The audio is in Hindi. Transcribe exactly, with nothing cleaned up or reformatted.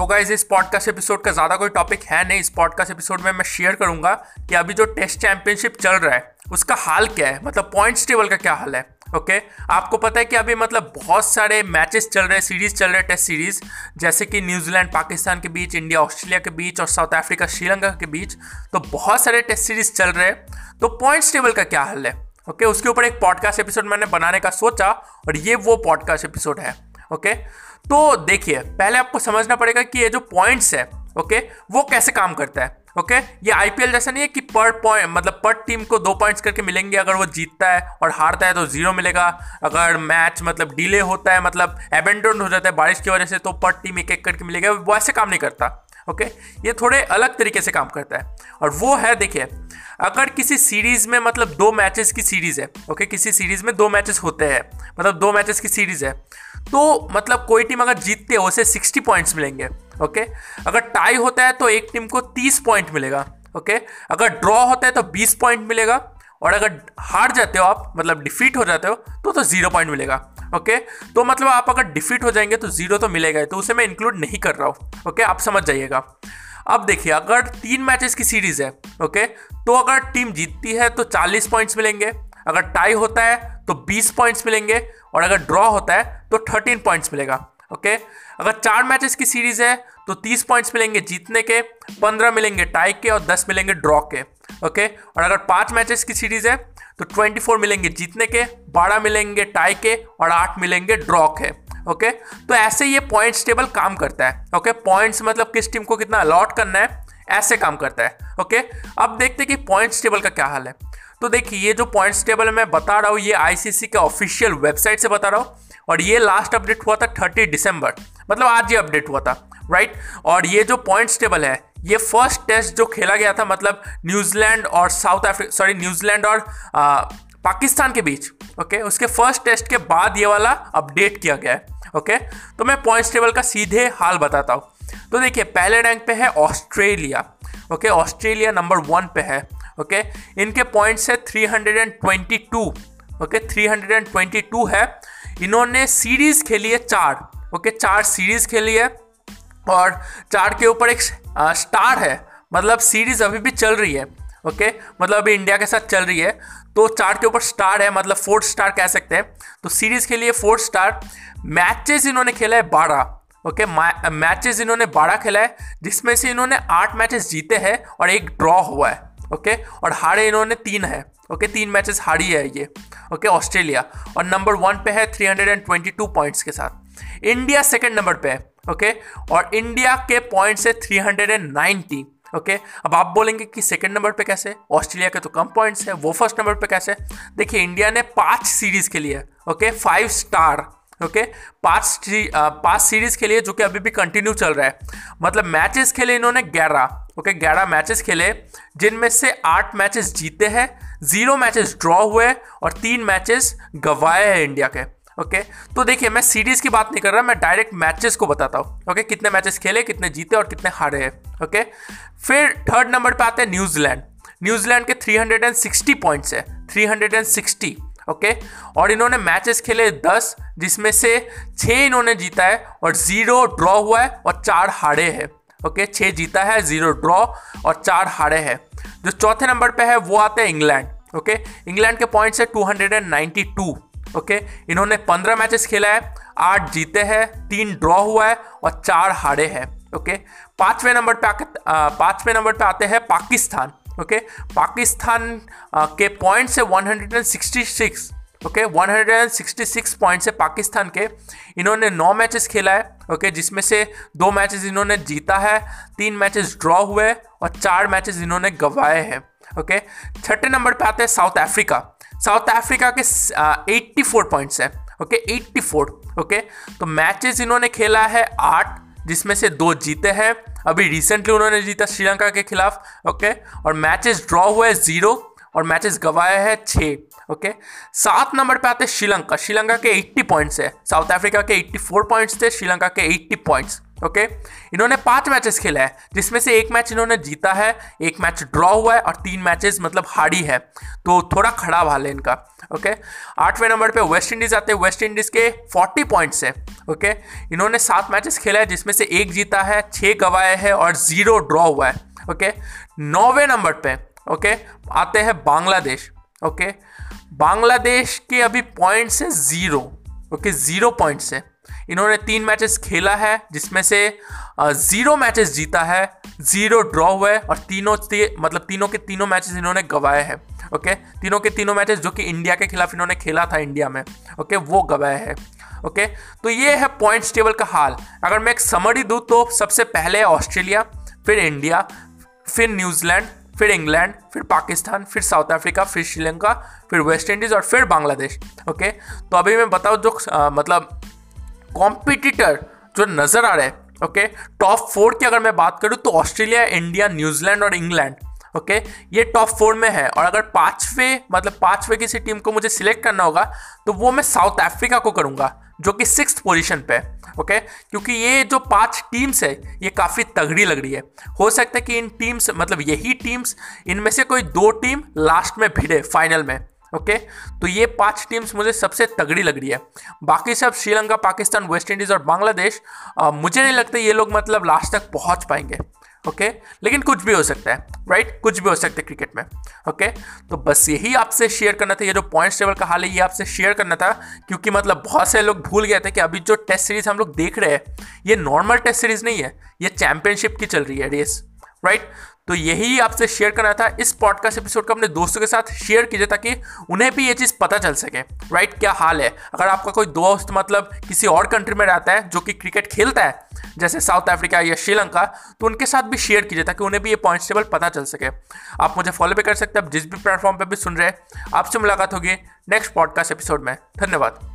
तो गाइस इस पॉडकास्ट एपिसोड का ज़्यादा कोई टॉपिक है नहीं। इस पॉडकास्ट एपिसोड में मैं शेयर करूंगा कि अभी जो टेस्ट चैंपियनशिप चल रहा है उसका हाल क्या है, मतलब पॉइंट्स टेबल का क्या हाल है। Okay okay? आपको पता है कि अभी मतलब बहुत सारे मैचेस चल रहे हैं, सीरीज़ चल रहे हैं, टेस्ट सीरीज़, जैसे कि न्यूजीलैंड पाकिस्तान के बीच, इंडिया ऑस्ट्रेलिया के बीच और साउथ अफ्रीका श्रीलंका के बीच। तो बहुत सारे टेस्ट सीरीज़ चल रहे हैं, तो पॉइंट्स टेबल का क्या हाल है ओके okay? उसके ऊपर एक पॉडकास्ट एपिसोड मैंने बनाने का सोचा और ये वो पॉडकास्ट एपिसोड है ओके okay? तो देखिए, पहले आपको समझना पड़ेगा कि ये जो पॉइंट्स है ओके okay? वो कैसे काम करता है ओके okay? ये आईपीएल जैसा नहीं है कि पर पॉइंट मतलब पर टीम को दो पॉइंट्स करके मिलेंगे, अगर वो जीतता है और हारता है तो जीरो मिलेगा। अगर मैच मतलब डिले होता है, मतलब एबेंडन हो जाता है बारिश की वजह से, तो पर टीम एक एक करके मिलेगा। वो ऐसे काम नहीं करता ओके okay? ये थोड़े अलग तरीके से काम करता है और वो है, देखिए, अगर किसी सीरीज़ में मतलब दो मैचेस की सीरीज़ है ओके okay? किसी सीरीज़ में दो मैचेस होते हैं, मतलब दो मैचेस की सीरीज़ है, तो मतलब कोई टीम अगर जीतते हो उसे साठ पॉइंट्स मिलेंगे ओके। अगर टाई होता है तो एक टीम को तीस पॉइंट मिलेगा ओके। अगर ड्रॉ होता है तो बीस पॉइंट मिलेगा और अगर हार जाते हो आप, मतलब डिफीट हो जाते हो, तो तो जीरो पॉइंट मिलेगा ओके। तो मतलब आप अगर डिफीट हो जाएंगे तो जीरो तो मिलेगा, तो उसे मैं इंक्लूड नहीं कर रहा हूँ ओके, आप समझ जाइएगा। अब देखिए, अगर तीन मैचेस की सीरीज़ है ओके, तो अगर टीम जीतती है तो चालीस पॉइंट्स मिलेंगे, अगर टाई होता है तो बीस पॉइंट्स मिलेंगे और अगर ड्रॉ होता है तो तेरह पॉइंट्स मिलेगा ओके। अगर चार मैचेस की सीरीज़ है तो तीस पॉइंट्स मिलेंगे जीतने के, पंद्रह मिलेंगे टाई के और दस मिलेंगे ड्रॉ के ओके। और अगर पांच मैचेस की सीरीज़ है तो चौबीस मिलेंगे जीतने के, बारह मिलेंगे टाई के और आठ मिलेंगे ड्रॉ के ओके। तो ऐसे ये पॉइंट्स टेबल काम करता है ओके। पॉइंट्स मतलब किस टीम को कितना अलॉट करना है, ऐसे काम करता है ओके। अब देखते हैं कि पॉइंट्स टेबल का क्या हाल है। तो देखिए, ये जो पॉइंट्स टेबल मैं बता रहा हूँ ये आईसीसी के ऑफिशियल वेबसाइट से बता रहा हूँ और ये लास्ट अपडेट हुआ था तीस दिसंबर, मतलब आज ये अपडेट हुआ था राइट। और ये जो पॉइंट्स टेबल है, ये फर्स्ट टेस्ट जो खेला गया था, मतलब न्यूजीलैंड और साउथ अफ्रीका सॉरी न्यूजीलैंड और आ, पाकिस्तान के बीच ओके, उसके फर्स्ट टेस्ट के बाद ये वाला अपडेट किया गया है ओके। तो मैं पॉइंट्स टेबल का सीधे हाल बताता हूँ। तो देखिए, पहले रैंक पे है Australia okay, Australia number one पे है ओके okay, इनके पॉइंट्स है तीन सौ बाईस ओके okay, तीन सौ बाईस है। इन्होंने सीरीज़ खेली है चार ओके okay, चार सीरीज़ खेली है और चार के ऊपर एक स्टार है, मतलब सीरीज़ अभी भी चल रही है ओके okay, मतलब अभी इंडिया के साथ चल रही है तो चार के ऊपर स्टार है, मतलब फोर्थ स्टार कह सकते हैं। तो सीरीज़ खेली है फोर्थ स्टार। मैचेस इन्होंने खेला है बारह ओके okay, मैचेस इन्होंने बारह खेला है, जिसमें से इन्होंने आठ मैचेस जीते हैं और एक ड्रॉ हुआ है ओके okay, और हारे इन्होंने तीन है ओके okay, तीन मैचेस हारी है ये ओके okay, ऑस्ट्रेलिया। और नंबर वन पे है तीन सौ बाईस पॉइंट्स के साथ। इंडिया सेकंड नंबर पे है ओके okay, और इंडिया के पॉइंट्स है तीन सौ नब्बे ओके okay, अब आप बोलेंगे कि सेकंड नंबर पे कैसे, ऑस्ट्रेलिया के तो कम पॉइंट्स है, वो फर्स्ट नंबर पे कैसे। देखिए, इंडिया ने पाँच सीरीज़ खेली है okay, five star okay okay, पाँच पाँच सीरीज़ खेली है जो कि अभी भी कंटिन्यू चल रहा है। मतलब मैचेस खेले इन्होंने ग्यारह ओके, ग्यारह मैचेस खेले, जिनमें से आठ मैचेस जीते हैं, जीरो मैचेस ड्रॉ हुए और तीन मैचेस गंवाए हैं इंडिया के ओके okay, तो देखिए, मैं सीरीज़ की बात नहीं कर रहा, मैं डायरेक्ट मैचेस को बताता हूँ ओके okay, कितने मैचेस खेले, कितने जीते और कितने हारे हैं ओके okay? फिर थर्ड नंबर पर आते हैं न्यूजीलैंड। न्यूजीलैंड के तीन सौ साठ पॉइंट्स है, तीन सौ साठ ओके okay? और इन्होंने मैचेस खेले दस, जिसमें से छः इन्होंने जीता है और ज़ीरो ड्रॉ हुआ है और चार हारे हैं ओके okay? छः जीता है, ज़ीरो ड्रॉ और चार हारे हैं। जो चौथे नंबर पे है वो आते हैं इंग्लैंड ओके okay? इंग्लैंड के पॉइंट्स है दो सौ बानवे ओके okay? इन्होंने पंद्रह मैचेस खेला है, आठ जीते हैं, तीन ड्रॉ हुआ है और चार हारे हैं ओके okay? पाँचवें नंबर पे आके पाँचवें नंबर पे आते हैं पाकिस्तान ओके okay, पाकिस्तान के पॉइंट्स है एक सौ छियासठ ओके okay, एक सौ छियासठ पॉइंट्स है पाकिस्तान के। इन्होंने नौ मैचेस खेला है ओके okay, जिसमें से दो मैचेस इन्होंने जीता है, तीन मैचेस ड्रॉ हुए और चार मैचेस इन्होंने गंवाए हैं ओके okay, छठे नंबर पे आते हैं साउथ अफ्रीका। साउथ अफ्रीका के चौरासी पॉइंट्स है ओके okay, चौरासी ओके okay, तो मैचेस इन्होंने खेला है आठ, जिसमें से दो जीते हैं, अभी रिसेंटली उन्होंने जीता श्रीलंका के खिलाफ ओके, और मैचेस ड्रॉ हुए ज़ीरो और मैचेस गंवाए हैं छः ओके। सात नंबर पे आते हैं श्रीलंका। श्रीलंका के अस्सी पॉइंट्स है, साउथ अफ्रीका के चौरासी पॉइंट्स थे, श्रीलंका के अस्सी पॉइंट्स ओके। इन्होंने पाँच मैचेस खेला है, जिसमें से एक मैच इन्होंने जीता है, एक मैच ड्रॉ हुआ है और तीन मैचेस मतलब हारी है, तो थोड़ा खराब हाल है इनका ओके। आठवें नंबर पे वेस्ट इंडीज़ आते हैं। वेस्ट इंडीज़ के चालीस पॉइंट्स है ओके, इन्होंने सात मैचेस खेला है जिसमें से एक जीता है, छः गंवाए हैं और जीरो ड्रॉ हुआ है। ओके, नौवें नंबर पे ओके आते हैं बांग्लादेश। ओके, बांग्लादेश के अभी पॉइंट्स है ज़ीरो, ओके ज़ीरो पॉइंट्स है। इन्होंने तीन मैचेस खेला है जिसमें से ज़ीरो मैचेस जीता है, ज़ीरो ड्रॉ हुआ है और तीनों ती, मतलब तीनों के तीनों मैचेस इन्होंने गंवाए हैं। ओके, तीनों के तीनों मैचेस जो कि इंडिया के खिलाफ इन्होंने खेला था इंडिया में, ओके वो गंवाए हैं। ओके, तो ये है पॉइंट्स टेबल का हाल। अगर मैं एक समरी दूँ तो सबसे पहले ऑस्ट्रेलिया, फिर इंडिया, फिर न्यूजीलैंड, फिर इंग्लैंड, फिर पाकिस्तान, फिर साउथ अफ्रीका, फिर श्रीलंका, फिर वेस्ट इंडीज़ और फिर बांग्लादेश। ओके, तो अभी मैं बताऊँ जो आ, मतलब कॉम्पिटिटर जो नज़र आ रहे हैं। ओके, टॉप फोर की अगर मैं बात करूँ तो ऑस्ट्रेलिया, इंडिया, न्यूजीलैंड और इंग्लैंड, ओके ये टॉप फोर में है। और अगर पाँचवें मतलब पाँचवें किसी टीम को मुझे सिलेक्ट करना होगा तो वो मैं साउथ अफ्रीका को करूँगा जो कि सिक्स्थ पोजीशन पे है। ओके, क्योंकि ये जो पांच टीम्स है ये काफ़ी तगड़ी लग रही है। हो सकता है कि इन टीम्स मतलब यही टीम्स इनमें से कोई दो टीम लास्ट में भिड़े फाइनल में। ओके, तो ये पांच टीम्स मुझे सबसे तगड़ी लग रही है। बाकी सब श्रीलंका, पाकिस्तान, वेस्ट इंडीज़ और बांग्लादेश आ, मुझे नहीं लगता ये लोग मतलब लास्ट तक पहुँच पाएंगे। ओके, लेकिन कुछ भी हो सकता है, राइट, कुछ भी हो सकता है क्रिकेट में। ओके, तो बस यही आपसे शेयर करना था, ये जो पॉइंट्स टेबल का हाल है ये आपसे शेयर करना था, क्योंकि मतलब बहुत से लोग भूल गए थे कि अभी जो टेस्ट सीरीज हम लोग देख रहे हैं ये नॉर्मल टेस्ट सीरीज नहीं है, ये चैंपियनशिप की चल रही है रेस, राइट। तो यही आपसे शेयर करना था। इस पॉडकास्ट एपिसोड को अपने दोस्तों के साथ शेयर कीजिए ताकि उन्हें भी ये चीज़ पता चल सके, राइट, क्या हाल है। अगर आपका कोई दोस्त मतलब किसी और कंट्री में रहता है जो कि क्रिकेट खेलता है जैसे साउथ अफ्रीका या श्रीलंका, तो उनके साथ भी शेयर कीजिए ताकि उन्हें भी ये पॉइंट्स टेबल पता चल सके। आप मुझे फॉलो भी कर सकते हैं आप जिस भी प्लेटफॉर्म पर भी सुन रहे हैं। आपसे मुलाकात होगी नेक्स्ट पॉडकास्ट एपिसोड में। धन्यवाद।